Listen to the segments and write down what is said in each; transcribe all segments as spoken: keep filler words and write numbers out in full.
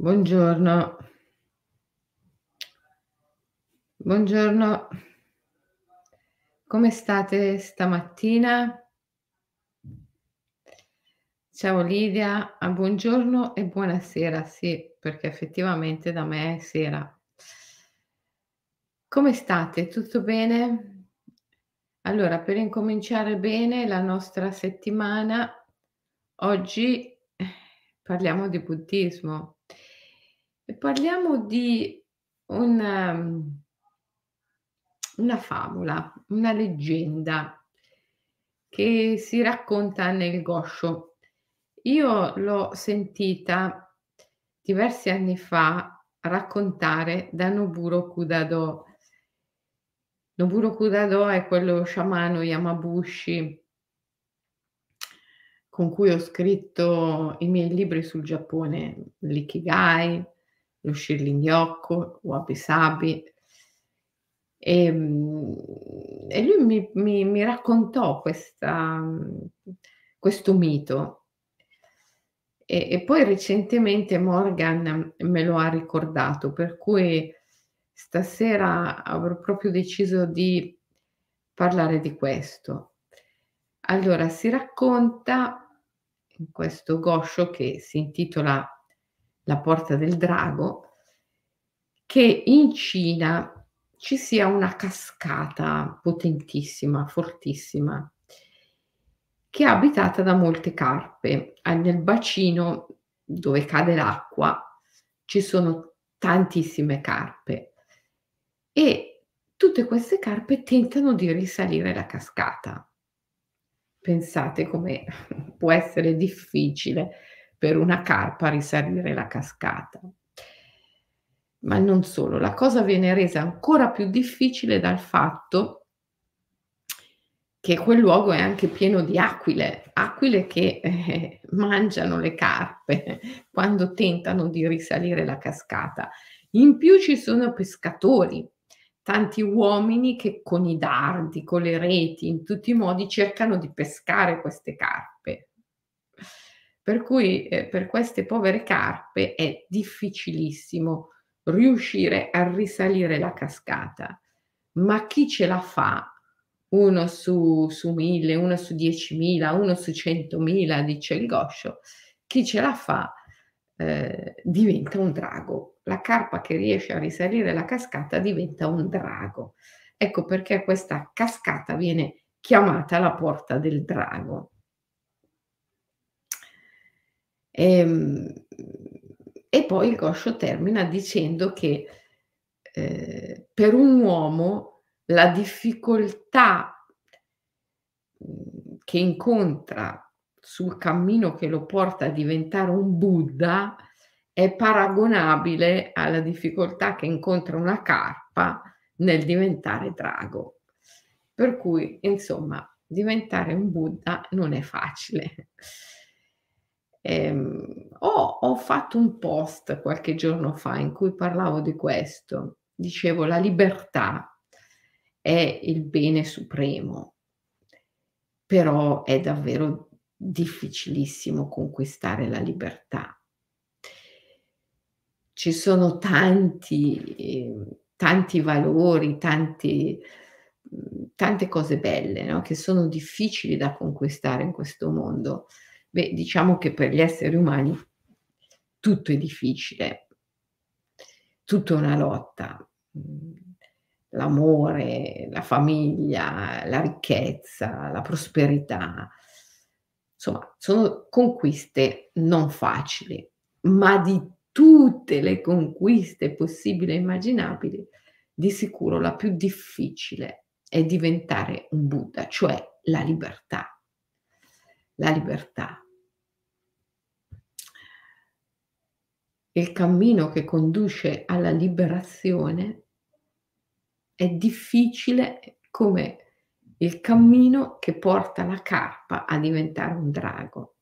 Buongiorno. Buongiorno. Come state stamattina? Ciao Lidia, ah, buongiorno e buonasera, sì, perché effettivamente da me è sera. Come state? Tutto bene? Allora, per incominciare bene la nostra settimana, oggi parliamo di buddismo. Parliamo di una, una favola, una leggenda che si racconta nel Gosho. Io l'ho sentita diversi anni fa raccontare da Noburo Kudado. Noburo Kudado è quello sciamano Yamabushi con cui ho scritto i miei libri sul Giappone, l'Ikigai, lo Schirlinghiocco, Wabi Sabi, e, e lui mi, mi, mi raccontò questa, questo mito e, e poi recentemente Morgan me lo ha ricordato, per cui stasera avrò proprio deciso di parlare di questo. Allora, si racconta in questo Gosho che si intitola La Porta del Drago, che in Cina ci sia una cascata potentissima, fortissima, che è abitata da molte carpe. Nel bacino dove cade l'acqua ci sono tantissime carpe e tutte queste carpe tentano di risalire la cascata. Pensate come può essere difficile per una carpa risalire la cascata. Ma non solo, la cosa viene resa ancora più difficile dal fatto che quel luogo è anche pieno di aquile, aquile che eh, mangiano le carpe quando tentano di risalire la cascata. In più ci sono pescatori, tanti uomini che con i dardi, con le reti, in tutti i modi cercano di pescare queste carpe. Per cui eh, per queste povere carpe è difficilissimo riuscire a risalire la cascata. Ma chi ce la fa? Uno su, su mille, uno su diecimila, uno su centomila, dice il Gosho. Chi ce la fa eh, diventa un drago. La carpa che riesce a risalire la cascata diventa un drago. Ecco perché questa cascata viene chiamata la Porta del Drago. E, e poi il Gosho termina dicendo che eh, per un uomo la difficoltà che incontra sul cammino che lo porta a diventare un Buddha è paragonabile alla difficoltà che incontra una carpa nel diventare drago. Per cui, insomma, diventare un Buddha non è facile. Eh, ho, ho fatto un post qualche giorno fa in cui parlavo di questo. Dicevo, la libertà è il bene supremo, però è davvero difficilissimo conquistare la libertà. Ci sono tanti, eh, tanti valori, tanti, tante cose belle, no? Che sono difficili da conquistare in questo mondo. Beh, diciamo che per gli esseri umani tutto è difficile, tutto è una lotta, l'amore, la famiglia, la ricchezza, la prosperità, insomma sono conquiste non facili, ma di tutte le conquiste possibili e immaginabili, di sicuro la più difficile è diventare un Buddha, cioè la libertà. La libertà. Il cammino che conduce alla liberazione è difficile come il cammino che porta la carpa a diventare un drago.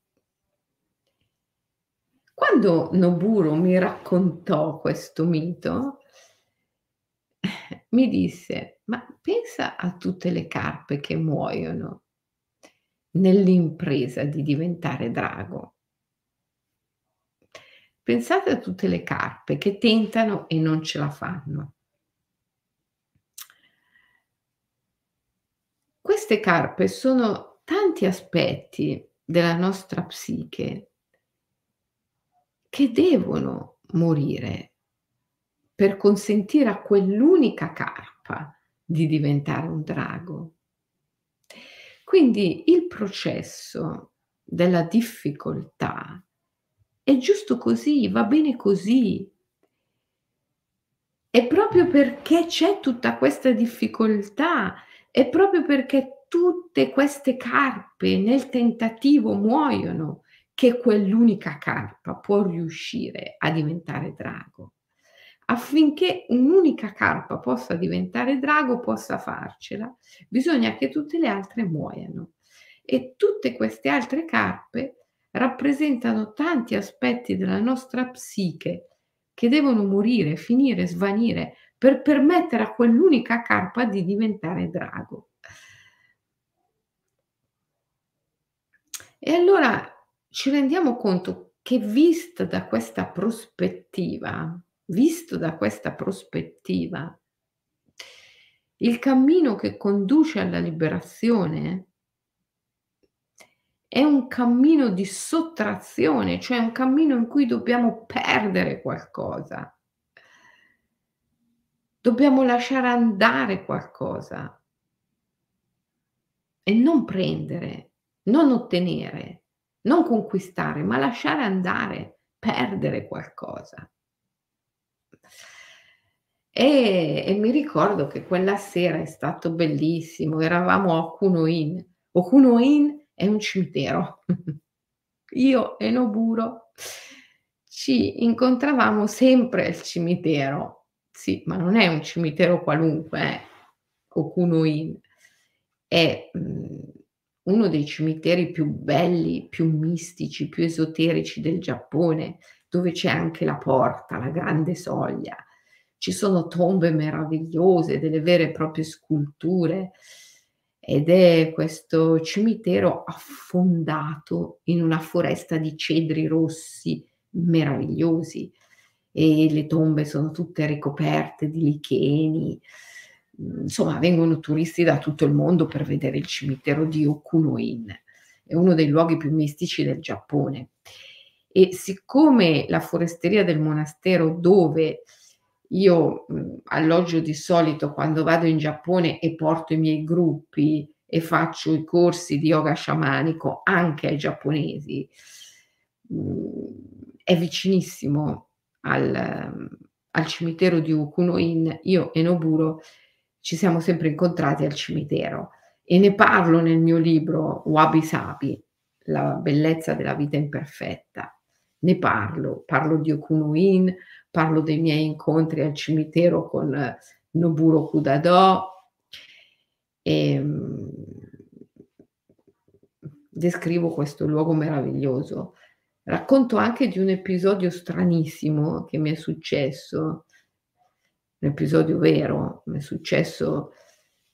Quando Noburo mi raccontò questo mito, mi disse: ma pensa a tutte le carpe che muoiono nell'impresa di diventare drago. Pensate a tutte le carpe che tentano e non ce la fanno. Queste carpe sono tanti aspetti della nostra psiche che devono morire per consentire a quell'unica carpa di diventare un drago. Quindi il processo della difficoltà è giusto così, va bene così. E proprio perché c'è tutta questa difficoltà, è proprio perché tutte queste carpe nel tentativo muoiono che quell'unica carpa può riuscire a diventare drago. Affinché un'unica carpa possa diventare drago, possa farcela, bisogna che tutte le altre muoiano. E tutte queste altre carpe rappresentano tanti aspetti della nostra psiche che devono morire, finire, svanire per permettere a quell'unica carpa di diventare drago. E allora ci rendiamo conto che vista da questa prospettiva, visto da questa prospettiva, il cammino che conduce alla liberazione è un cammino di sottrazione, cioè un cammino in cui dobbiamo perdere qualcosa, dobbiamo lasciare andare qualcosa e non prendere, non ottenere, non conquistare, ma lasciare andare, perdere qualcosa. E, e mi ricordo che quella sera è stato bellissimo, eravamo a Okunoin. Okunoin è un cimitero. Io e Noburo ci incontravamo sempre al cimitero. Sì, ma non è un cimitero qualunque, eh? Okunoin è mh, uno dei cimiteri più belli, più mistici, più esoterici del Giappone, dove c'è anche la porta, la grande soglia. Ci sono tombe meravigliose, delle vere e proprie sculture. Ed è questo cimitero affondato in una foresta di cedri rossi meravigliosi e le tombe sono tutte ricoperte di licheni. Insomma, vengono turisti da tutto il mondo per vedere il cimitero di Okunoin. È uno dei luoghi più mistici del Giappone. E siccome la foresteria del monastero dove io alloggio di solito quando vado in Giappone e porto i miei gruppi e faccio i corsi di yoga sciamanico anche ai giapponesi, è vicinissimo al, al cimitero di Okunoin. Io e Noburo ci siamo sempre incontrati al cimitero e ne parlo nel mio libro Wabi Sabi, la bellezza della vita imperfetta. Ne parlo, parlo di Okunoin, parlo dei miei incontri al cimitero con Noburo Kudado e um, descrivo questo luogo meraviglioso. Racconto anche di un episodio stranissimo che mi è successo, un episodio vero, mi è successo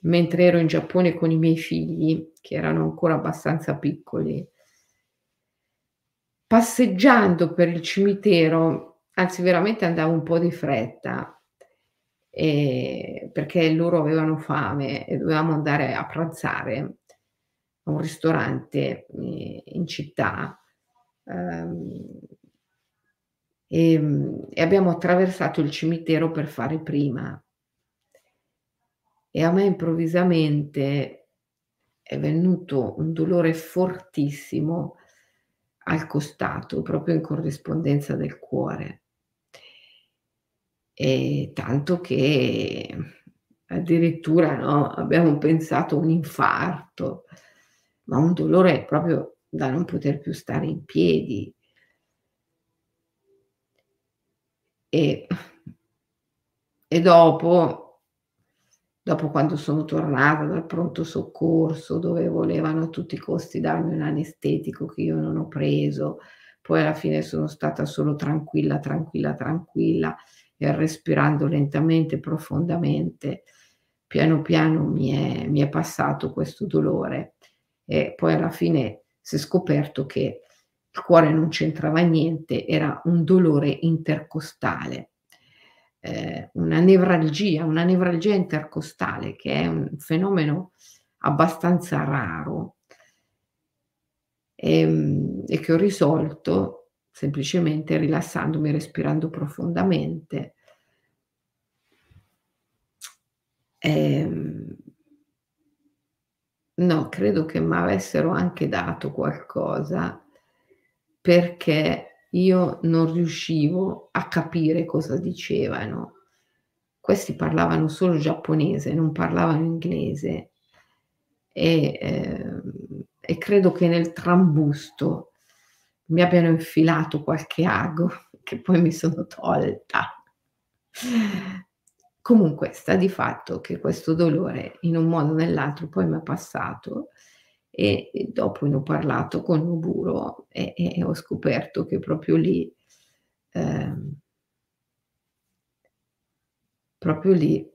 mentre ero in Giappone con i miei figli, che erano ancora abbastanza piccoli. Passeggiando per il cimitero, anzi veramente andavo un po' di fretta eh, perché loro avevano fame e dovevamo andare a pranzare a un ristorante eh, in città um, e, e abbiamo attraversato il cimitero per fare prima e a me improvvisamente è venuto un dolore fortissimo al costato, proprio in corrispondenza del cuore, e tanto che addirittura no, abbiamo pensato a un infarto, ma un dolore proprio da non poter più stare in piedi. E, e dopo, dopo quando sono tornata dal pronto soccorso, dove volevano a tutti i costi darmi un anestetico che io non ho preso, poi alla fine sono stata solo tranquilla, tranquilla, tranquilla, e respirando lentamente, profondamente, piano piano mi è, mi è passato questo dolore. E poi alla fine si è scoperto che il cuore non c'entrava niente, era un dolore intercostale, eh, una nevralgia, una nevralgia intercostale, che è un fenomeno abbastanza raro e, e che ho risolto semplicemente rilassandomi, respirando profondamente. Eh, no, credo che mi avessero anche dato qualcosa, perché io non riuscivo a capire cosa dicevano. Questi parlavano solo giapponese, non parlavano inglese, e, eh, e credo che nel trambusto mi abbiano infilato qualche ago che poi mi sono tolta. Comunque sta di fatto che questo dolore in un modo o nell'altro poi mi è passato, e, e dopo ne ho parlato con Noburo e, e ho scoperto che proprio lì, eh, proprio lì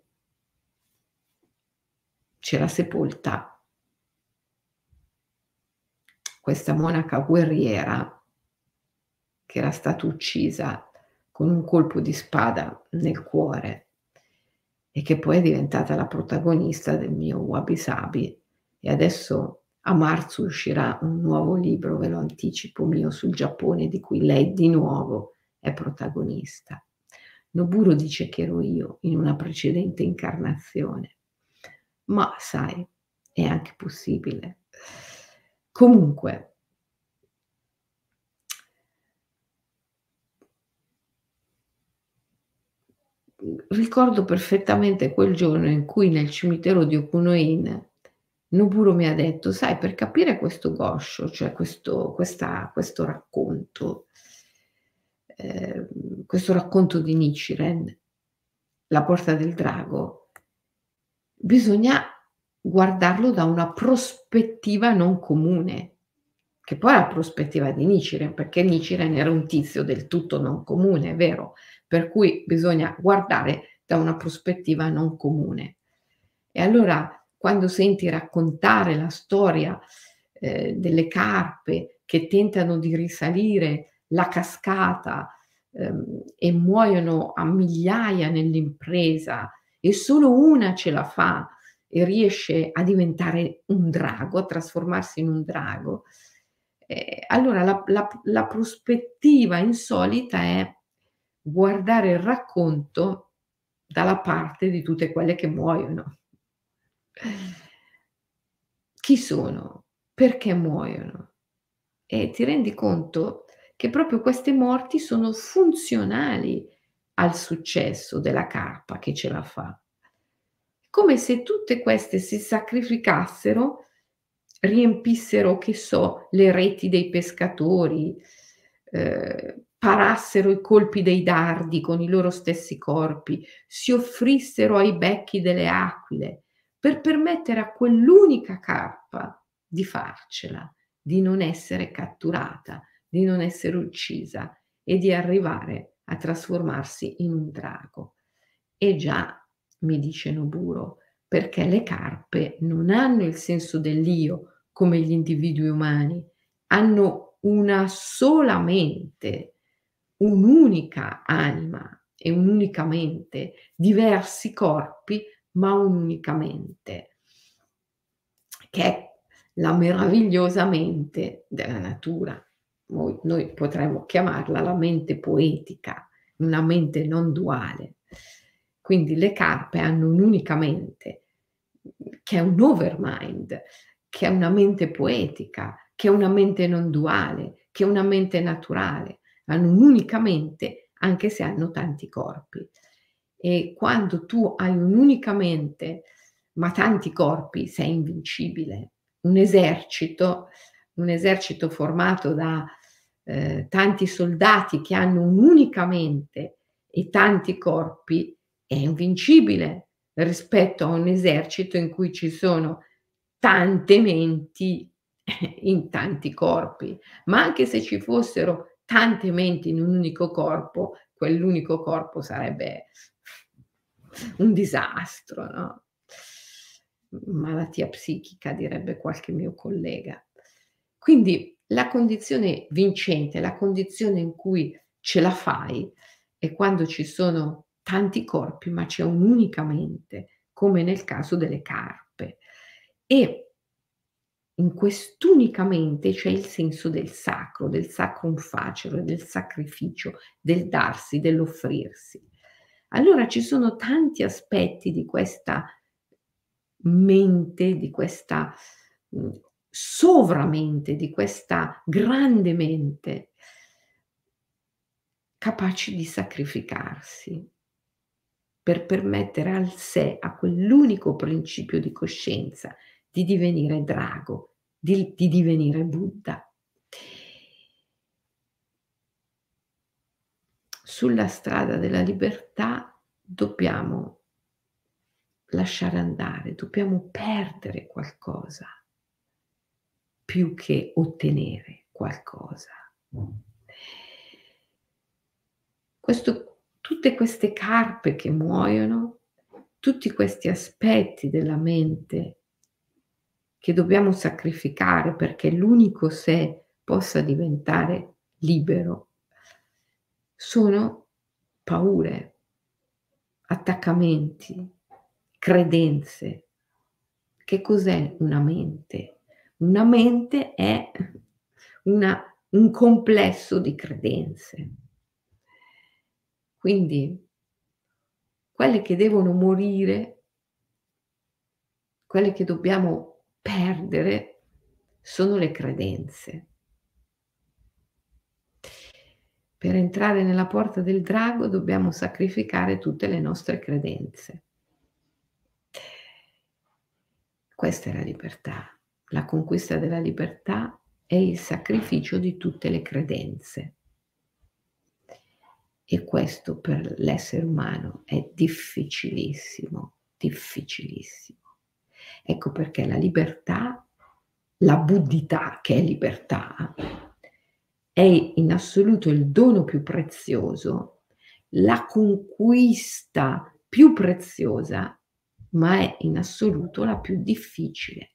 c'era sepolta questa monaca guerriera che era stata uccisa con un colpo di spada nel cuore, e che poi è diventata la protagonista del mio Wabi Sabi. E adesso a marzo uscirà un nuovo libro, ve lo anticipo, mio sul Giappone, di cui lei di nuovo è protagonista. Noburo dice che ero io in una precedente incarnazione, ma sai, è anche possibile. Comunque, ricordo perfettamente quel giorno in cui nel cimitero di Okunoin Noburo mi ha detto: sai, per capire questo Gosho, cioè questo, questa, questo racconto, eh, questo racconto di Nichiren, La Porta del Drago, bisogna guardarlo da una prospettiva non comune, che poi è la prospettiva di Nichiren, perché Nichiren era un tizio del tutto non comune, è vero? Per cui bisogna guardare da una prospettiva non comune. E allora, quando senti raccontare la storia eh, delle carpe che tentano di risalire la cascata ehm, e muoiono a migliaia nell'impresa, e solo una ce la fa e riesce a diventare un drago, a trasformarsi in un drago, eh, allora la, la, la prospettiva insolita è guardare il racconto dalla parte di tutte quelle che muoiono. Chi sono? Perché muoiono? E ti rendi conto che proprio queste morti sono funzionali al successo della carpa che ce la fa. Come se tutte queste si sacrificassero, riempissero, che so, le reti dei pescatori, eh, parassero i colpi dei dardi con i loro stessi corpi, si offrissero ai becchi delle aquile per permettere a quell'unica carpa di farcela, di non essere catturata, di non essere uccisa e di arrivare a trasformarsi in un drago. E già, mi dice Noburo, perché le carpe non hanno il senso dell'io come gli individui umani, hanno una sola mente, un'unica anima e un'unica mente, diversi corpi ma un'unica mente, che è la meravigliosa mente della natura. Noi potremmo chiamarla la mente poetica, una mente non duale. Quindi le carpe hanno un'unica mente, che è un overmind, che è una mente poetica, che è una mente non duale, che è una mente naturale. Hanno un'unica mente, anche se hanno tanti corpi. E quando tu hai un'unica mente, ma tanti corpi, sei invincibile. Un esercito, un esercito formato da eh, tanti soldati che hanno un'unica mente e tanti corpi, è invincibile rispetto a un esercito in cui ci sono tante menti in tanti corpi. Ma anche se ci fossero tante menti in un unico corpo, quell'unico corpo sarebbe un disastro, no? Malattia psichica, direbbe qualche mio collega. Quindi La condizione vincente, la condizione in cui ce la fai, è quando ci sono tanti corpi ma c'è un'unica mente, come nel caso delle carpe. E in quest'unica mente c'è il senso del sacro, del sacrum facere, del sacrificio, del darsi, dell'offrirsi. Allora ci sono tanti aspetti di questa mente, di questa mh, sovramente, di questa grande mente, capaci di sacrificarsi per permettere al sé, a quell'unico principio di coscienza, di divenire drago, di, di divenire Buddha. Sulla strada della libertà dobbiamo lasciare andare, dobbiamo perdere qualcosa più che ottenere qualcosa. Questo, tutte queste carpe che muoiono, tutti questi aspetti della mente che dobbiamo sacrificare perché l'unico sé possa diventare libero, sono paure, attaccamenti, credenze. Che cos'è una mente? Una mente è una, un complesso di credenze. Quindi quelle che devono morire, quelle che dobbiamo perdere sono le credenze. Per entrare nella porta del drago dobbiamo sacrificare tutte le nostre credenze. Questa è la libertà. La conquista della libertà è il sacrificio di tutte le credenze. E questo per l'essere umano è difficilissimo, difficilissimo. Ecco perché la libertà, la buddhità che è libertà, è in assoluto il dono più prezioso, la conquista più preziosa, ma è in assoluto la più difficile,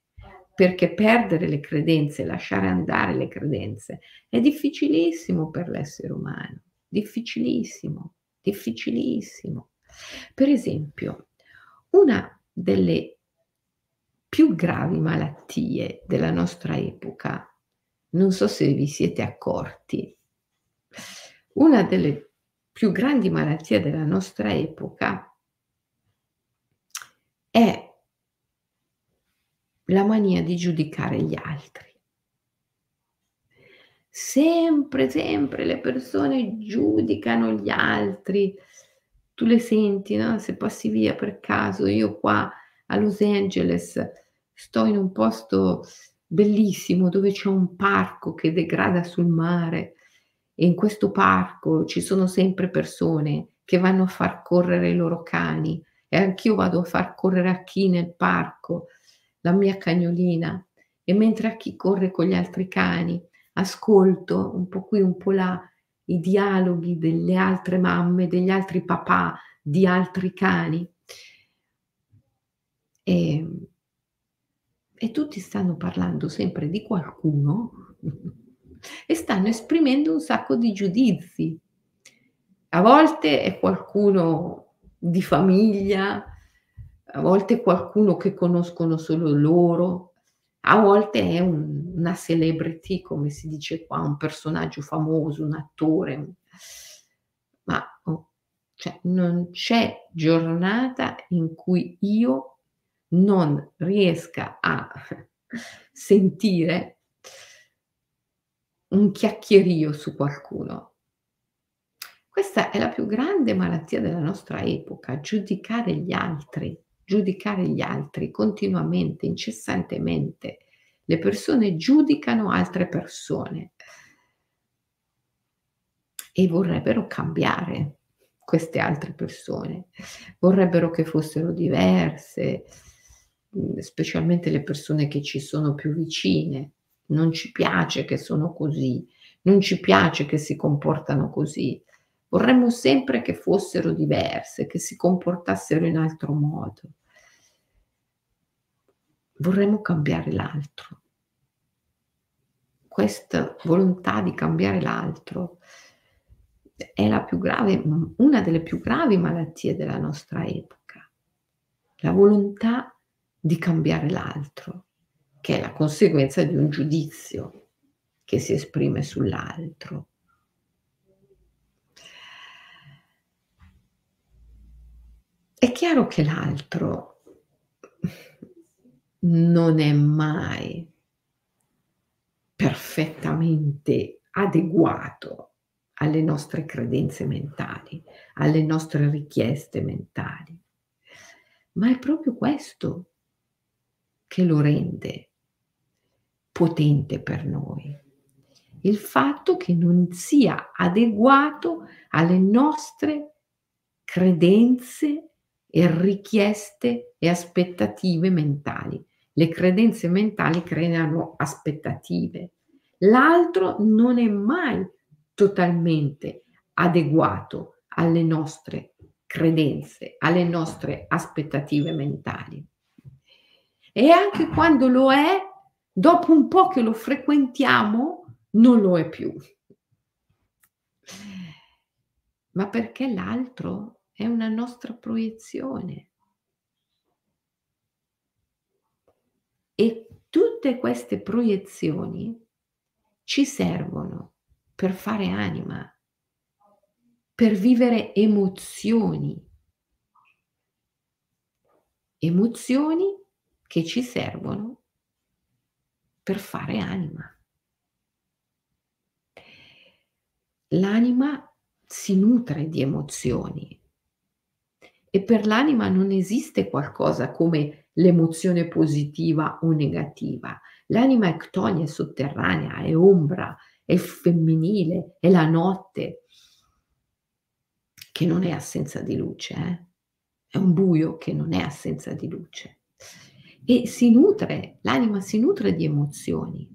perché perdere le credenze, lasciare andare le credenze, è difficilissimo per l'essere umano, difficilissimo, difficilissimo. Per esempio, una delle più gravi malattie della nostra epoca, non so se vi siete accorti, una delle più grandi malattie della nostra epoca è la mania di giudicare gli altri. Sempre, sempre le persone giudicano gli altri, tu le senti, no? Se passi via per caso, io qua a Los Angeles sto in un posto bellissimo dove c'è un parco che degrada sul mare e in questo parco ci sono sempre persone che vanno a far correre i loro cani e anch'io vado a far correre a chi nel parco la mia cagnolina e mentre a chi corre con gli altri cani ascolto un po' qui un po' là i dialoghi delle altre mamme, degli altri papà, di altri cani e E tutti stanno parlando sempre di qualcuno e stanno esprimendo un sacco di giudizi. A volte è qualcuno di famiglia, a volte è qualcuno che conoscono solo loro, a volte è un, una celebrity, come si dice qua, un personaggio famoso, un attore. Ma oh, cioè, non c'è giornata in cui io non riesca a sentire un chiacchierio su qualcuno. Questa è la più grande malattia della nostra epoca, giudicare gli altri, giudicare gli altri continuamente, incessantemente. Le persone giudicano altre persone e vorrebbero cambiare queste altre persone, vorrebbero che fossero diverse, specialmente le persone che ci sono più vicine. Non ci piace che sono così, non ci piace che si comportano così, vorremmo sempre che fossero diverse, che si comportassero in altro modo, vorremmo cambiare l'altro. questa volontà di cambiare l'altro è la più grave, una delle più gravi malattie della nostra epoca. La volontà di cambiare l'altro, che è la conseguenza di un giudizio che si esprime sull'altro. È chiaro che l'altro non è mai perfettamente adeguato alle nostre credenze mentali, alle nostre richieste mentali, ma è proprio questo che lo rende potente per noi, il fatto che non sia adeguato alle nostre credenze e richieste e aspettative mentali. Le credenze mentali creano aspettative. L'altro non è mai totalmente adeguato alle nostre credenze, alle nostre aspettative mentali. E anche quando lo è, dopo un po' che lo frequentiamo, non lo è più. Ma perché l'altro è una nostra proiezione. E tutte queste proiezioni ci servono per fare anima, per vivere emozioni, emozioni che ci servono per fare anima. L'anima si nutre di emozioni e per l'anima non esiste qualcosa come l'emozione positiva o negativa. L'anima è ctonia, è sotterranea, è ombra, è femminile, è la notte, che non è assenza di luce, eh? È un buio che non è assenza di luce. E si nutre, l'anima si nutre di emozioni.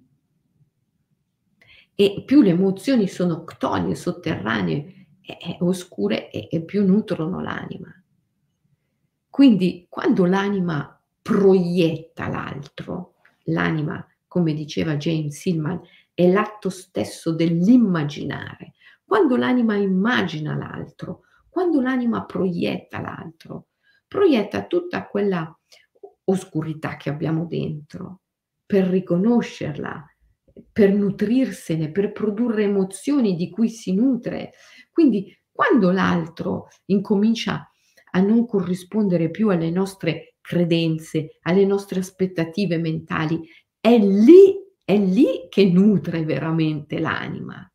E più le emozioni sono ctonie, sotterranee, e, e oscure, e, e più nutrono l'anima. Quindi quando l'anima proietta l'altro, l'anima, come diceva James Hillman, è l'atto stesso dell'immaginare. Quando l'anima immagina l'altro, quando l'anima proietta l'altro, proietta tutta quella oscurità che abbiamo dentro, per riconoscerla, per nutrirsene, per produrre emozioni di cui si nutre. Quindi quando l'altro incomincia a non corrispondere più alle nostre credenze, alle nostre aspettative mentali, è lì, è lì che nutre veramente l'anima.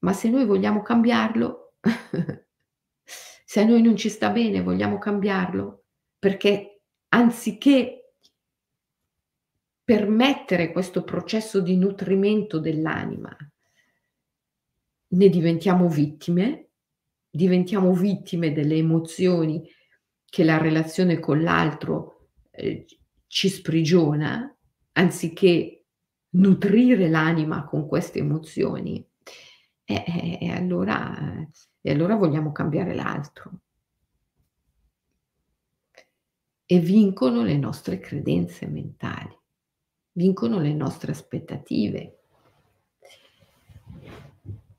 Ma se noi vogliamo cambiarlo, se a noi non ci sta bene, vogliamo cambiarlo, perché anziché permettere questo processo di nutrimento dell'anima, ne diventiamo vittime, diventiamo vittime delle emozioni che la relazione con l'altro eh, ci sprigiona, anziché nutrire l'anima con queste emozioni, e, e, e, allora, e allora vogliamo cambiare l'altro. E vincono le nostre credenze mentali, vincono le nostre aspettative.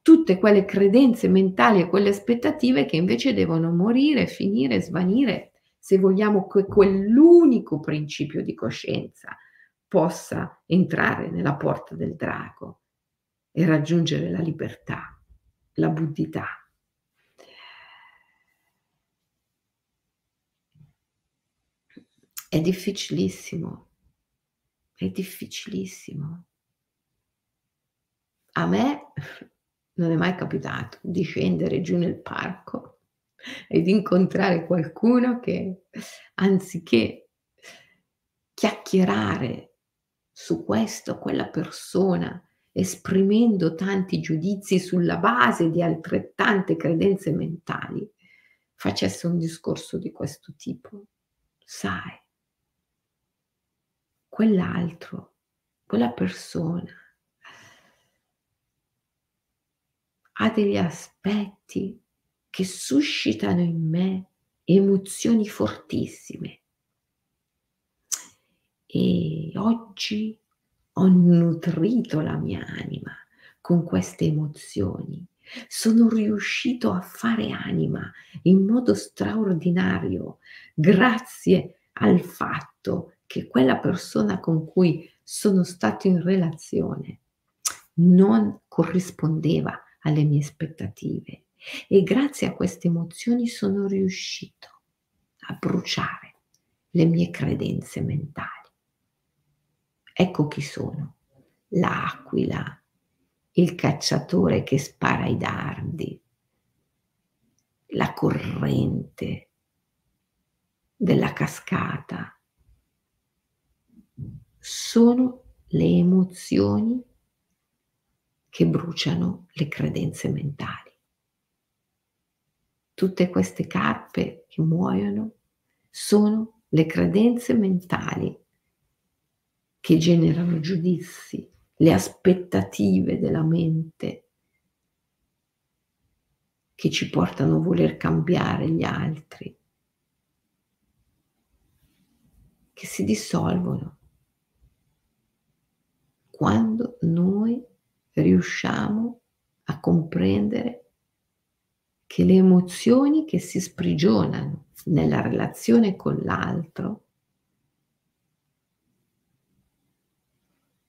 Tutte quelle credenze mentali e quelle aspettative che invece devono morire, finire, svanire, se vogliamo che quell'unico principio di coscienza possa entrare nella porta del drago e raggiungere la libertà, la buddhità. È difficilissimo, è difficilissimo. A me non è mai capitato di scendere giù nel parco e di incontrare qualcuno che, anziché chiacchierare su questo o quella persona, esprimendo tanti giudizi sulla base di altrettante credenze mentali, facesse un discorso di questo tipo. Sai, quell'altro, quella persona, ha degli aspetti che suscitano in me emozioni fortissime. E oggi ho nutrito la mia anima con queste emozioni, sono riuscito a fare anima in modo straordinario grazie al fatto che quella persona con cui sono stato in relazione non corrispondeva alle mie aspettative e grazie a queste emozioni sono riuscito a bruciare le mie credenze mentali. Ecco chi sono: l'aquila, il cacciatore che spara i dardi, la corrente della cascata. Sono le emozioni che bruciano le credenze mentali. Tutte queste carpe che muoiono sono le credenze mentali che generano giudizi, le aspettative della mente che ci portano a voler cambiare gli altri, che si dissolvono quando noi riusciamo a comprendere che le emozioni che si sprigionano nella relazione con l'altro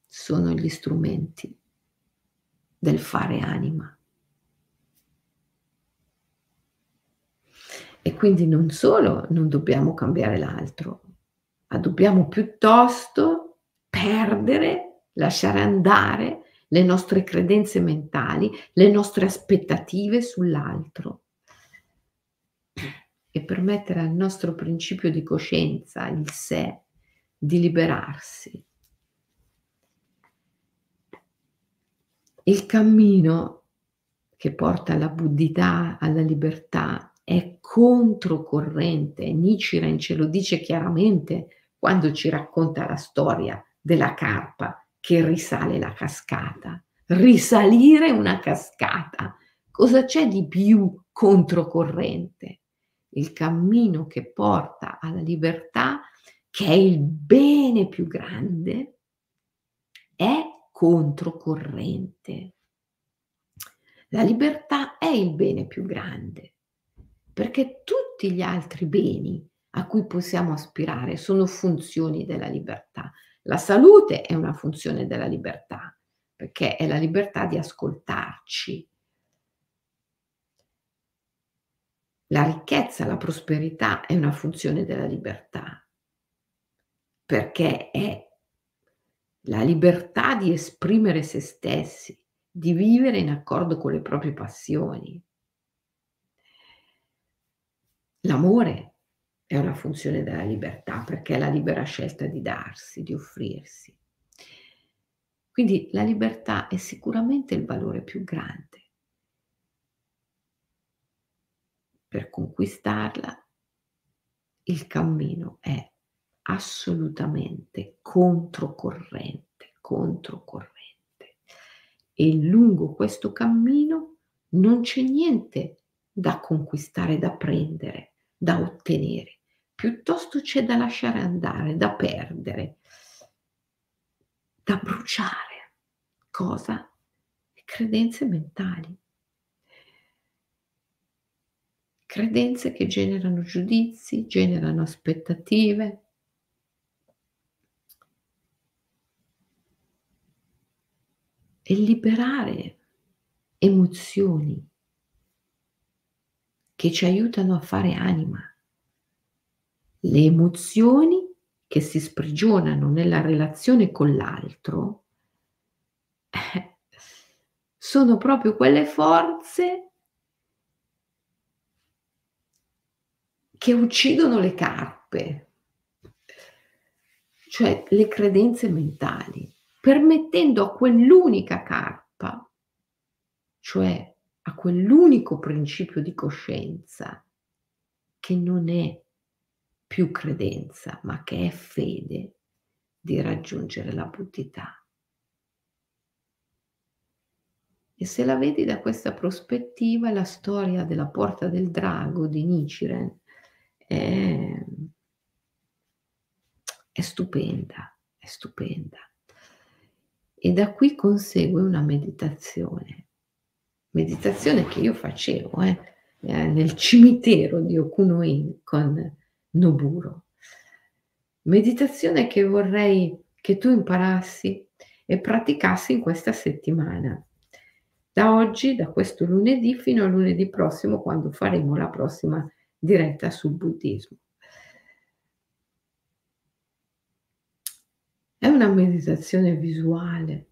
sono gli strumenti del fare anima. E quindi non solo non dobbiamo cambiare l'altro, ma dobbiamo piuttosto perdere, lasciare andare le nostre credenze mentali, le nostre aspettative sull'altro e permettere al nostro principio di coscienza, il sé, di liberarsi. Il cammino che porta alla buddhità, alla libertà, è controcorrente. Nichiren ce lo dice chiaramente quando ci racconta la storia della carpa che risale la cascata. Risalire una cascata. Cosa c'è di più controcorrente? Il cammino che porta alla libertà, che è il bene più grande, è controcorrente. La libertà è il bene più grande, perché tutti gli altri beni a cui possiamo aspirare sono funzioni della libertà. La salute è una funzione della libertà, perché è la libertà di ascoltarci. La ricchezza, la prosperità è una funzione della libertà, perché è la libertà di esprimere se stessi, di vivere in accordo con le proprie passioni. L'amore è una funzione della libertà perché è la libera scelta di darsi, di offrirsi. Quindi la libertà è sicuramente il valore più grande. Per conquistarla, il cammino è assolutamente controcorrente, controcorrente. E lungo questo cammino non c'è niente da conquistare, da prendere, da ottenere, piuttosto c'è da lasciare andare, da perdere, da bruciare. Cosa? Credenze mentali. Credenze che generano giudizi, generano aspettative. E liberare emozioni che ci aiutano a fare anima. Le emozioni che si sprigionano nella relazione con l'altro eh, sono proprio quelle forze che uccidono le carpe, cioè le credenze mentali, permettendo a quell'unica carpa, cioè a quell'unico principio di coscienza, che non è più credenza, ma che è fede, di raggiungere la buddhità. E se la vedi da questa prospettiva, la storia della Porta del Drago di Nichiren è, è stupenda, è stupenda. e da qui consegue una meditazione, meditazione che io facevo eh, nel cimitero di Okunoin con Noburo, meditazione che vorrei che tu imparassi e praticassi in questa settimana, da oggi, da questo lunedì fino a lunedì prossimo, quando faremo la prossima diretta sul buddismo. È una meditazione visuale,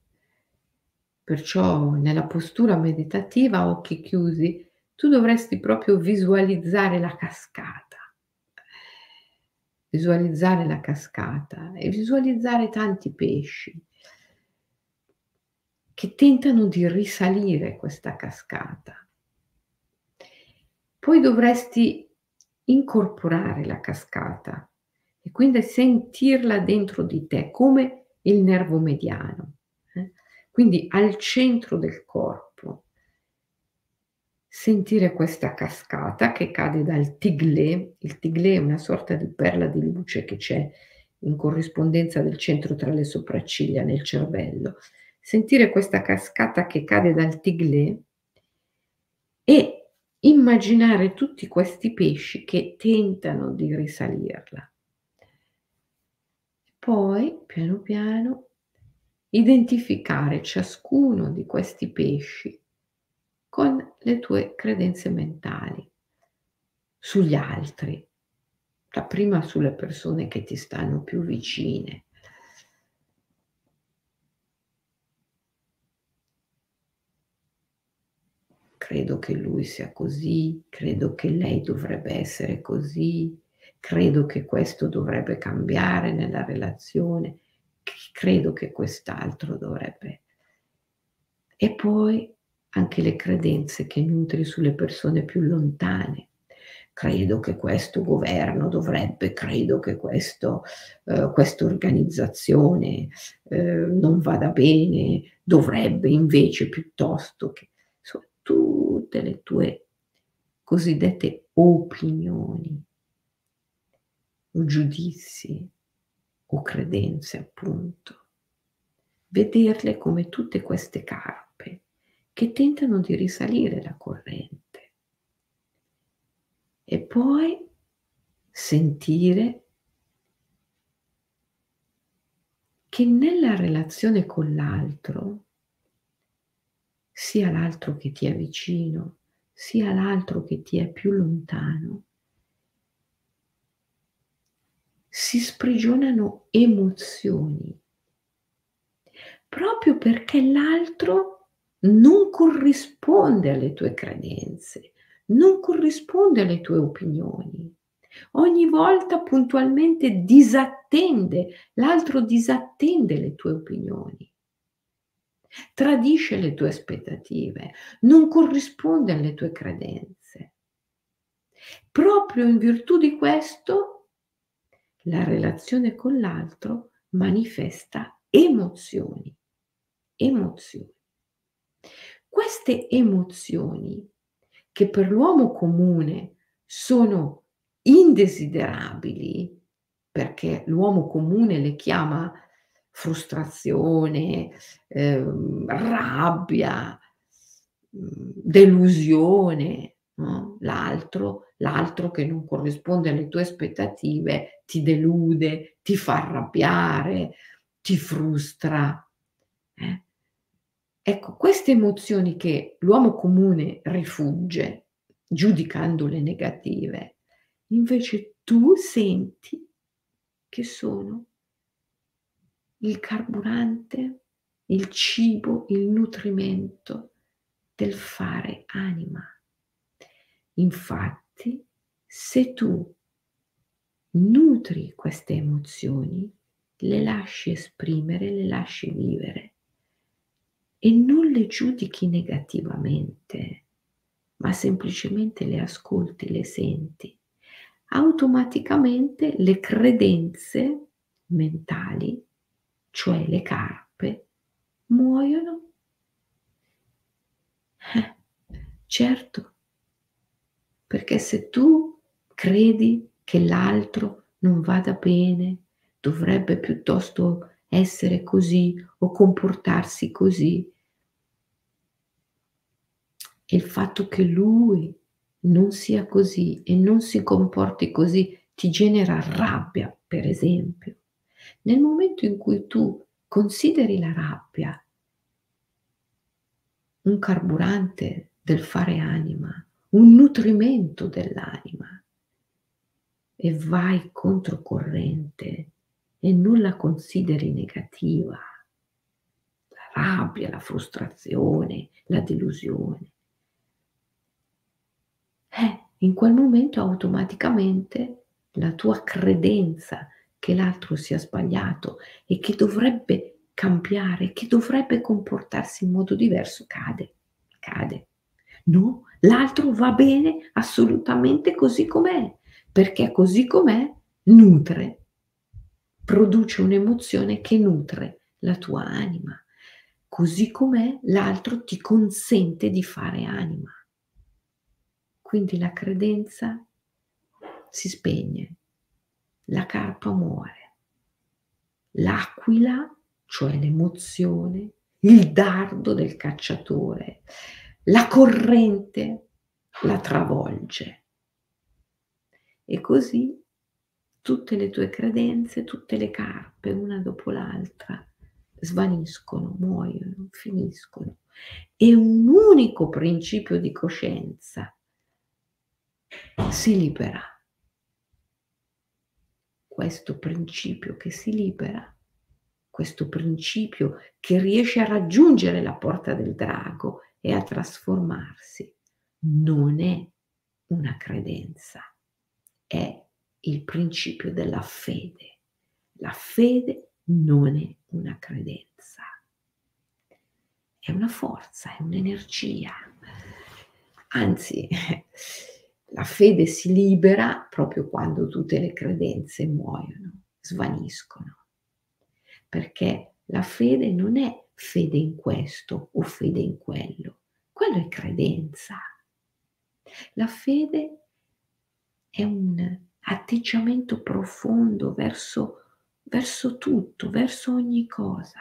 perciò nella postura meditativa a occhi chiusi tu dovresti proprio visualizzare la cascata, visualizzare la cascata e visualizzare tanti pesci che tentano di risalire questa cascata. Poi dovresti incorporare la cascata e quindi sentirla dentro di te come il nervo mediano, eh? Quindi al centro del corpo, sentire questa cascata che cade dal tiglè. Il tiglè è una sorta di perla di luce che c'è in corrispondenza del centro tra le sopracciglia nel cervello, sentire questa cascata che cade dal tiglè e immaginare tutti questi pesci che tentano di risalirla. Poi, piano piano, identificare ciascuno di questi pesci con le tue credenze mentali, sugli altri, dapprima sulle persone che ti stanno più vicine. Credo che lui sia così, credo che lei dovrebbe essere così, credo che questo dovrebbe cambiare nella relazione, credo che quest'altro dovrebbe. E poi anche le credenze che nutri sulle persone più lontane. Credo che questo governo dovrebbe, credo che questo, eh, questa organizzazione eh, non vada bene, dovrebbe invece piuttosto che... Insomma, tutte le tue cosiddette opinioni, o giudizi o credenze, appunto, vederle come tutte queste carpe che tentano di risalire la corrente e poi sentire che nella relazione con l'altro, sia l'altro che ti è vicino, sia l'altro che ti è più lontano, si sprigionano emozioni, proprio perché l'altro non corrisponde alle tue credenze, non corrisponde alle tue opinioni. Ogni volta puntualmente disattende, l'altro disattende le tue opinioni, tradisce le tue aspettative, non corrisponde alle tue credenze. Proprio in virtù di questo, la relazione con l'altro manifesta emozioni, emozioni. Queste emozioni, che per l'uomo comune sono indesiderabili, perché l'uomo comune le chiama frustrazione, eh, rabbia, delusione, no? L'altro, l'altro che non corrisponde alle tue aspettative ti delude, ti fa arrabbiare, ti frustra. Eh? Ecco, queste emozioni che l'uomo comune rifugge, giudicandole negative, invece tu senti che sono il carburante, il cibo, il nutrimento del fare anima. Infatti, se tu nutri queste emozioni, le lasci esprimere, le lasci vivere e non le giudichi negativamente, ma semplicemente le ascolti, le senti, automaticamente le credenze mentali, cioè le carpe, muoiono. Eh, certo. Perché se tu credi che l'altro non vada bene, dovrebbe piuttosto essere così o comportarsi così. E il fatto che lui non sia così e non si comporti così ti genera rabbia, per esempio. Nel momento in cui tu consideri la rabbia un carburante del fare anima, un nutrimento dell'anima, e vai controcorrente e non la consideri negativa, la rabbia, la frustrazione, la delusione, eh, in quel momento automaticamente la tua credenza che l'altro sia sbagliato e che dovrebbe cambiare, che dovrebbe comportarsi in modo diverso, cade, cade. No, l'altro va bene assolutamente così com'è, perché così com'è nutre, produce un'emozione che nutre la tua anima. Così com'è l'altro ti consente di fare anima. Quindi la credenza si spegne, la carpa muore, l'aquila, cioè l'emozione, il dardo del cacciatore, la corrente la travolge. E così tutte le tue credenze, tutte le carpe, una dopo l'altra, svaniscono, muoiono, finiscono. E un unico principio di coscienza si libera. Questo principio che si libera, questo principio che riesce a raggiungere la porta del drago e a trasformarsi, non è una credenza, è il principio della fede. La fede non è una credenza, è una forza, è un'energia. Anzi, la fede si libera proprio quando tutte le credenze muoiono, svaniscono. Perché la fede non è fede in questo o fede in quello, quello è credenza. La fede è un atteggiamento profondo verso, verso tutto, verso ogni cosa.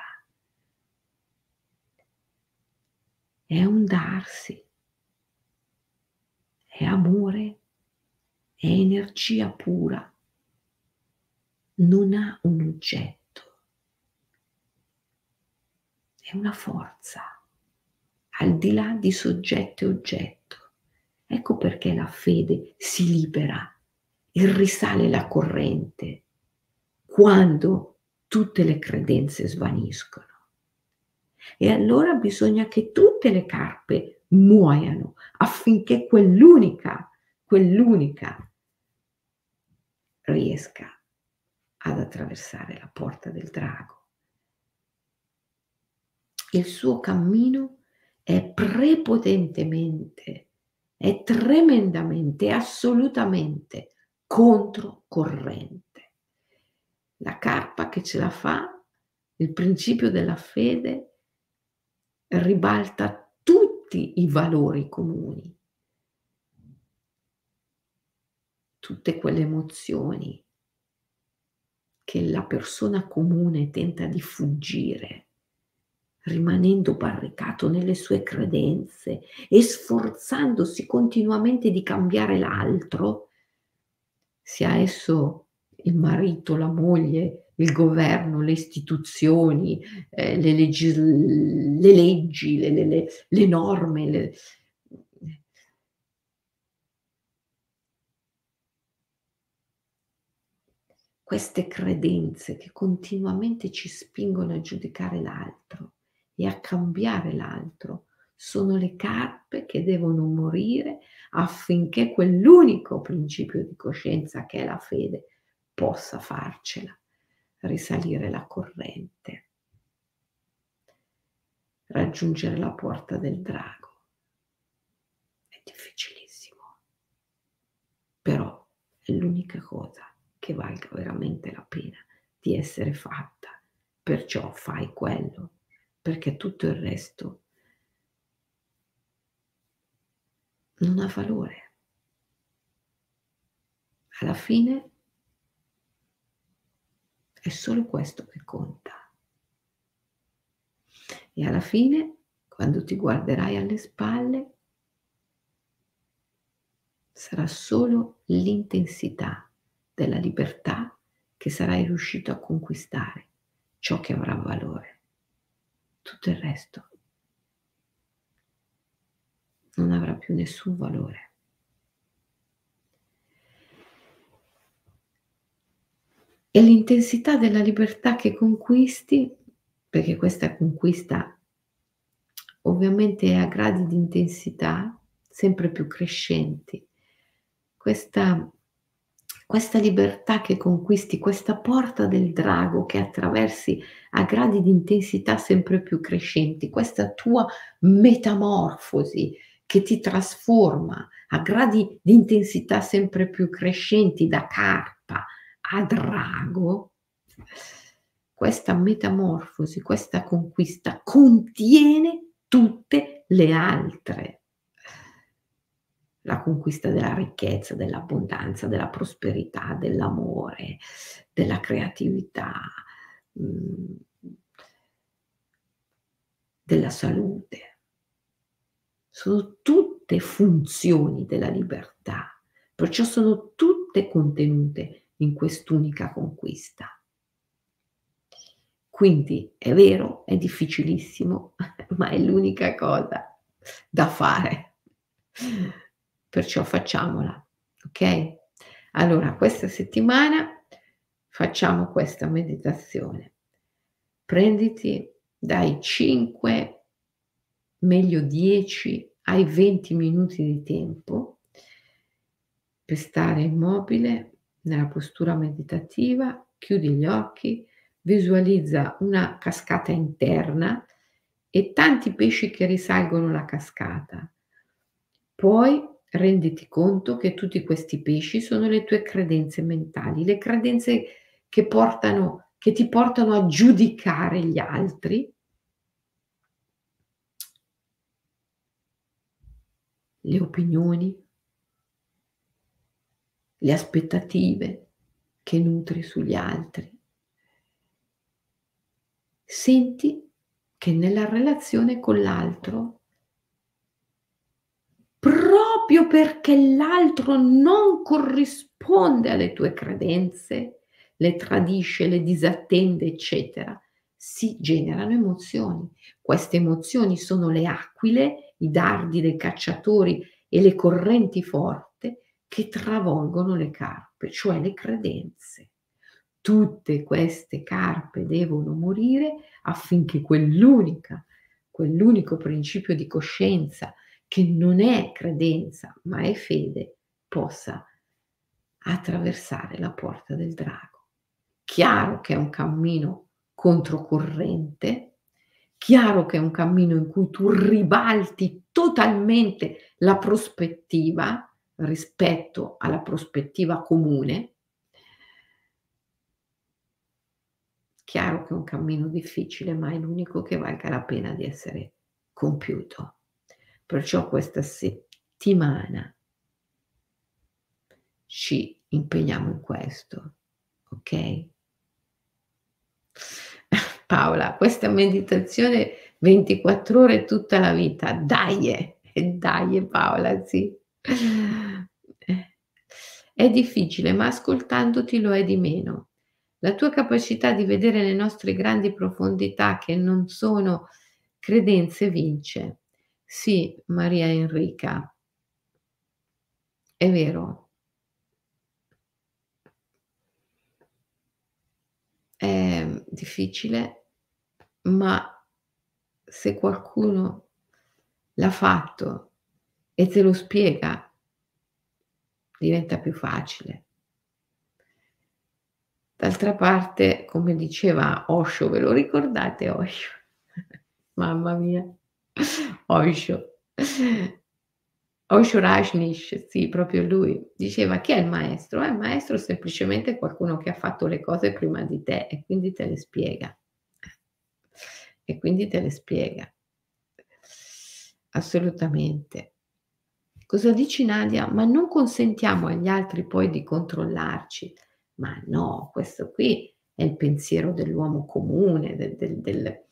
È un darsi, è amore, è energia pura, non ha un oggetto. È una forza, al di là di soggetto e oggetto. Ecco perché la fede si libera e risale la corrente quando tutte le credenze svaniscono. E allora bisogna che tutte le carpe muoiano affinché quell'unica, quell'unica riesca ad attraversare la porta del drago. Il suo cammino è prepotentemente, è tremendamente, è assolutamente controcorrente. La carpa che ce la fa, il principio della fede, ribalta tutti i valori comuni, tutte quelle emozioni che la persona comune tenta di fuggire, rimanendo barricato nelle sue credenze e sforzandosi continuamente di cambiare l'altro, sia esso il marito, la moglie, il governo, le istituzioni, eh, le, leggi, le leggi, le, le, le, le norme. Le... Queste credenze che continuamente ci spingono a giudicare l'altro e a cambiare l'altro, sono le carpe che devono morire affinché quell'unico principio di coscienza che è la fede possa farcela, risalire la corrente, raggiungere la porta del drago. È difficilissimo, però è l'unica cosa che valga veramente la pena di essere fatta, perciò fai quello. Perché tutto il resto non ha valore. Alla fine è solo questo che conta. E alla fine, quando ti guarderai alle spalle, sarà solo l'intensità della libertà che sarai riuscito a conquistare, ciò che avrà valore. Tutto il resto non avrà più nessun valore. E l'intensità della libertà che conquisti, perché questa conquista ovviamente è a gradi di intensità sempre più crescenti, questa, questa libertà che conquisti, questa porta del drago che attraversi a gradi di intensità sempre più crescenti, questa tua metamorfosi che ti trasforma a gradi di intensità sempre più crescenti da carpa a drago, questa metamorfosi, questa conquista contiene tutte le altre. La conquista della ricchezza, dell'abbondanza, della prosperità, dell'amore, della creatività, della salute. Sono tutte funzioni della libertà, perciò sono tutte contenute in quest'unica conquista. Quindi è vero, è difficilissimo, ma è l'unica cosa da fare. Perciò facciamola, ok? Allora, questa settimana facciamo questa meditazione. Prenditi dai cinque, meglio dieci, ai venti minuti di tempo per stare immobile, nella postura meditativa, chiudi gli occhi, visualizza una cascata interna e tanti pesci che risalgono la cascata. Poi renditi conto che tutti questi pesci sono le tue credenze mentali, le credenze che portano, che ti portano a giudicare gli altri, le opinioni, le aspettative che nutri sugli altri. Senti che nella relazione con l'altro, proprio perché l'altro non corrisponde alle tue credenze, le tradisce, le disattende, eccetera, si generano emozioni. Queste emozioni sono le aquile, i dardi dei cacciatori e le correnti forti che travolgono le carpe, cioè le credenze. Tutte queste carpe devono morire affinché quell'unica, quell'unico principio di coscienza, che non è credenza ma è fede, possa attraversare la porta del drago. Chiaro che è un cammino controcorrente, chiaro che è un cammino in cui tu ribalti totalmente la prospettiva rispetto alla prospettiva comune, chiaro che è un cammino difficile, ma è l'unico che valga la pena di essere compiuto. Perciò questa settimana ci impegniamo in questo, ok? Paola, questa meditazione ventiquattro ore tutta la vita, dai, dai Paola, sì. È difficile, ma ascoltandoti lo è di meno. La tua capacità di vedere le nostre grandi profondità che non sono credenze vince. Sì, Maria Enrica, è vero. È difficile, ma se qualcuno l'ha fatto e te lo spiega, diventa più facile. D'altra parte, come diceva Osho, ve lo ricordate Osho? Mamma mia, Osho. Osho Rajneesh, sì, proprio lui. Diceva, chi è il maestro? Eh, il maestro è semplicemente qualcuno che ha fatto le cose prima di te e quindi te le spiega. E quindi te le spiega. Assolutamente. Cosa dici Nadia? Ma non consentiamo agli altri poi di controllarci. Ma no, questo qui è il pensiero dell'uomo comune, del, del, del,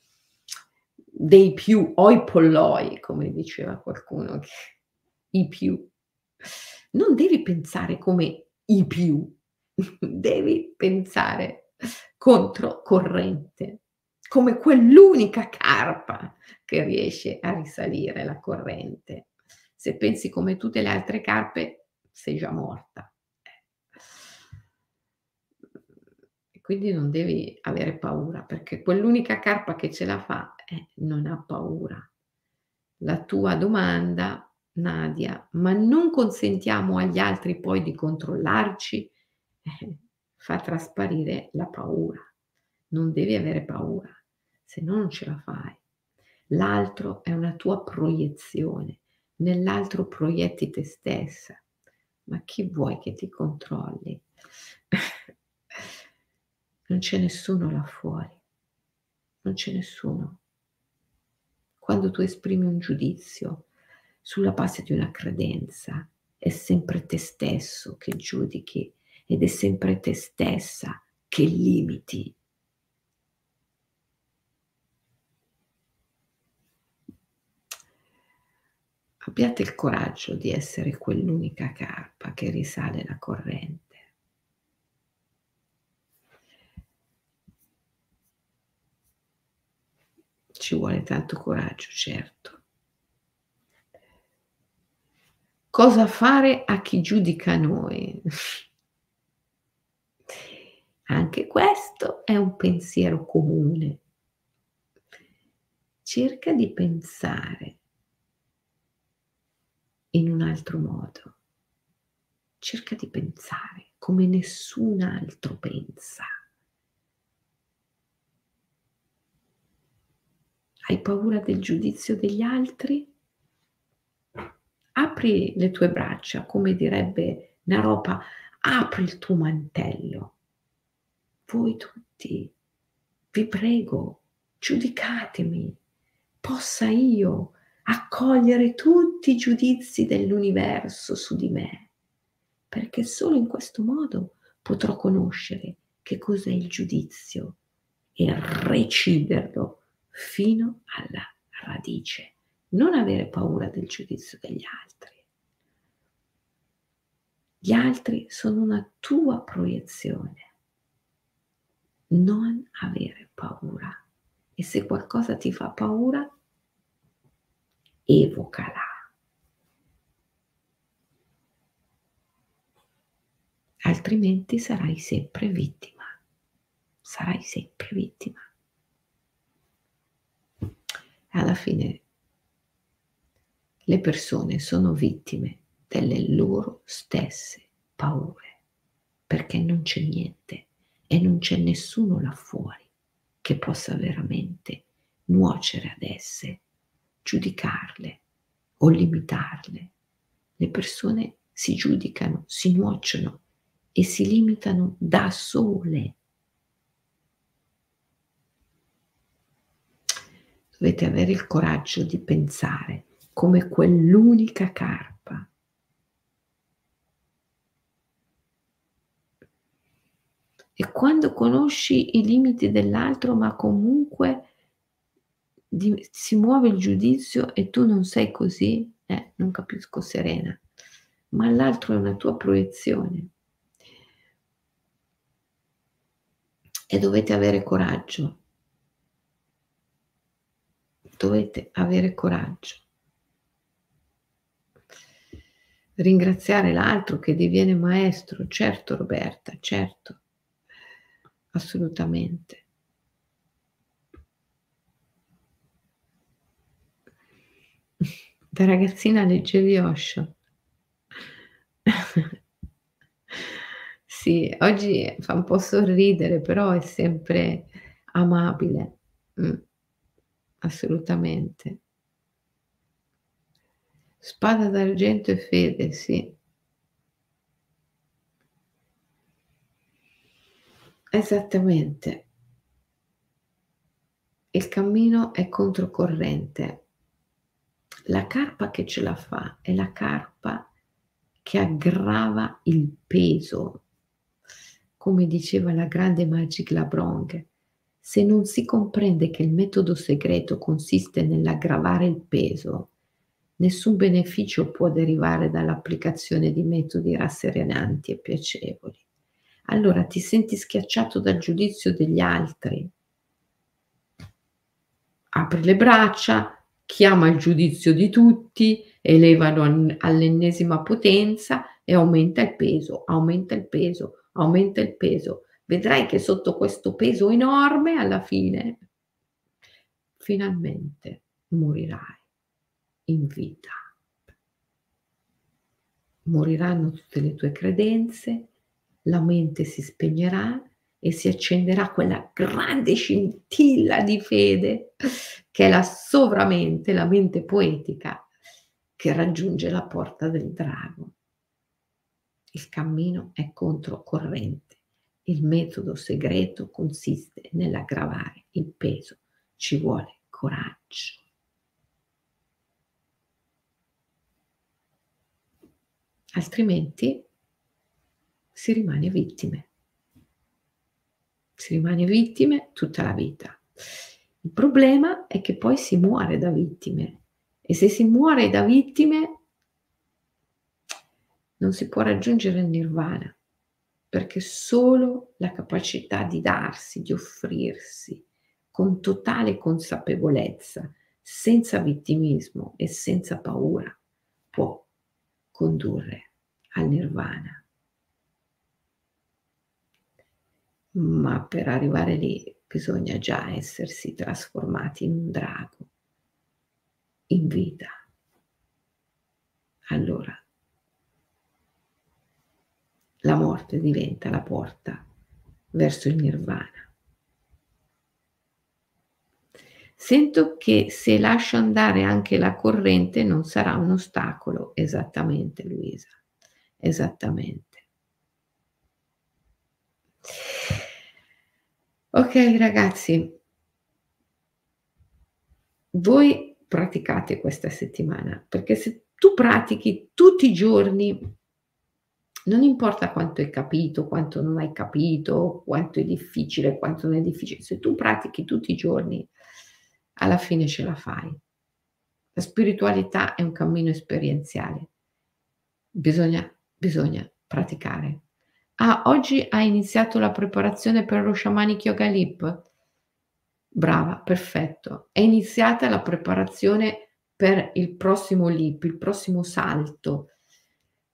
dei più o i polloi, come diceva qualcuno, che, i più. Non devi pensare come i più, devi pensare controcorrente, come quell'unica carpa che riesce a risalire la corrente. Se pensi come tutte le altre carpe, sei già morta. Quindi non devi avere paura, perché quell'unica carpa che ce la fa eh, non ha paura. La tua domanda, Nadia, ma non consentiamo agli altri poi di controllarci, eh, fa trasparire la paura. Non devi avere paura, se no non ce la fai. L'altro è una tua proiezione, nell'altro proietti te stessa. Ma chi vuoi che ti controlli? Non c'è nessuno là fuori, non c'è nessuno. Quando tu esprimi un giudizio sulla base di una credenza, è sempre te stesso che giudichi ed è sempre te stessa che limiti. Abbiate il coraggio di essere quell'unica carpa che risale la corrente. Ci vuole tanto coraggio, certo. Cosa fare a chi giudica noi? Anche questo è un pensiero comune. Cerca di pensare in un altro modo. Cerca di pensare come nessun altro pensa. Hai paura del giudizio degli altri? Apri le tue braccia, come direbbe Naropa, apri il tuo mantello. Voi tutti, vi prego, giudicatemi, possa io accogliere tutti i giudizi dell'universo su di me, perché solo in questo modo potrò conoscere che cos'è il giudizio e reciderlo fino alla radice. Non avere paura del giudizio degli altri. Gli altri sono una tua proiezione. Non avere paura. E se qualcosa ti fa paura, evocala. Altrimenti sarai sempre vittima. Sarai sempre vittima. Alla fine le persone sono vittime delle loro stesse paure, perché non c'è niente e non c'è nessuno là fuori che possa veramente nuocere ad esse, giudicarle o limitarle. Le persone si giudicano, si nuociono e si limitano da sole. Dovete avere il coraggio di pensare come quell'unica carpa. E quando conosci i limiti dell'altro, ma comunque di, si muove il giudizio e tu non sei così, eh, non capisco, Serena, ma l'altro è una tua proiezione. E dovete avere coraggio. Dovete avere coraggio. Ringraziare l'altro che diviene maestro, certo Roberta, certo, assolutamente. Da ragazzina leggevi Osho. Sì, oggi fa un po' sorridere, però è sempre amabile. Mm. Assolutamente. Spada d'argento e fede, sì. Esattamente. Il cammino è controcorrente. La carpa che ce la fa è la carpa che aggrava il peso. Come diceva la grande Machig Labdrön, Se non si comprende che il metodo segreto consiste nell'aggravare il peso, nessun beneficio può derivare dall'applicazione di metodi rasserenanti e piacevoli. Allora ti senti schiacciato dal giudizio degli altri. Apri le braccia, chiama il giudizio di tutti, elevano all'ennesima potenza e aumenta il peso, aumenta il peso, aumenta il peso. Vedrai che sotto questo peso enorme, alla fine, finalmente morirai in vita. Moriranno tutte le tue credenze, la mente si spegnerà e si accenderà quella grande scintilla di fede che è la sovramente, la mente poetica, che raggiunge la porta del drago. Il cammino è controcorrente. Il metodo segreto consiste nell'aggravare il peso. Ci vuole coraggio. Altrimenti si rimane vittime. Si rimane vittime tutta la vita. Il problema è che poi si muore da vittime. E se si muore da vittime non si può raggiungere il nirvana. Perché solo la capacità di darsi, di offrirsi con totale consapevolezza, senza vittimismo e senza paura, può condurre al nirvana. Ma per arrivare lì bisogna già essersi trasformati in un drago, in vita. Allora, la morte diventa la porta verso il nirvana. Sento che se lascio andare anche la corrente non sarà un ostacolo. Esattamente, Luisa, esattamente. Ok ragazzi, voi praticate questa settimana, perché se tu pratichi tutti i giorni, non importa quanto hai capito, quanto non hai capito, quanto è difficile, quanto non è difficile. Se tu pratichi tutti i giorni, alla fine ce la fai. La spiritualità è un cammino esperienziale. Bisogna, bisogna praticare. Ah, oggi hai iniziato la preparazione per lo shamanic yoga lip. Brava, perfetto. È iniziata la preparazione per il prossimo lip, il prossimo salto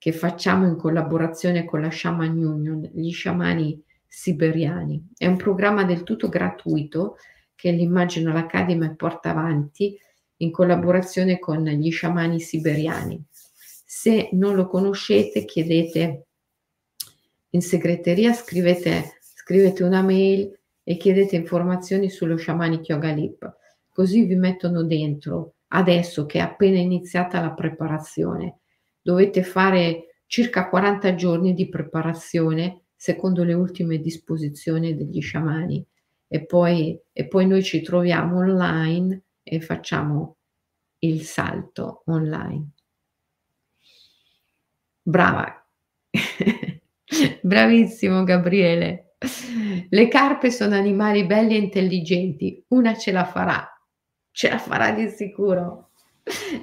che facciamo in collaborazione con la Shaman Union, gli sciamani siberiani. È un programma del tutto gratuito che l'Imaginal Academy porta avanti in collaborazione con gli sciamani siberiani. Se non lo conoscete, chiedete in segreteria, scrivete, scrivete una mail e chiedete informazioni sullo shamanic yoga lip, così vi mettono dentro, adesso che è appena iniziata la preparazione. Dovete fare circa quaranta giorni di preparazione secondo le ultime disposizioni degli sciamani e poi, e poi noi ci troviamo online e facciamo il salto online. Brava, bravissimo Gabriele. Le carpe sono animali belli e intelligenti, una ce la farà, ce la farà di sicuro.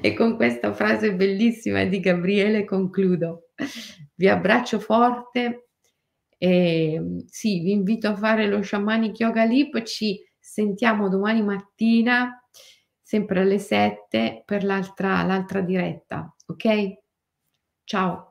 E con questa frase bellissima di Gabriele concludo. Vi abbraccio forte e sì, vi invito a fare lo shamanic yoga lip. Ci sentiamo domani mattina sempre alle sette per l'altra l'altra diretta, ok? Ciao.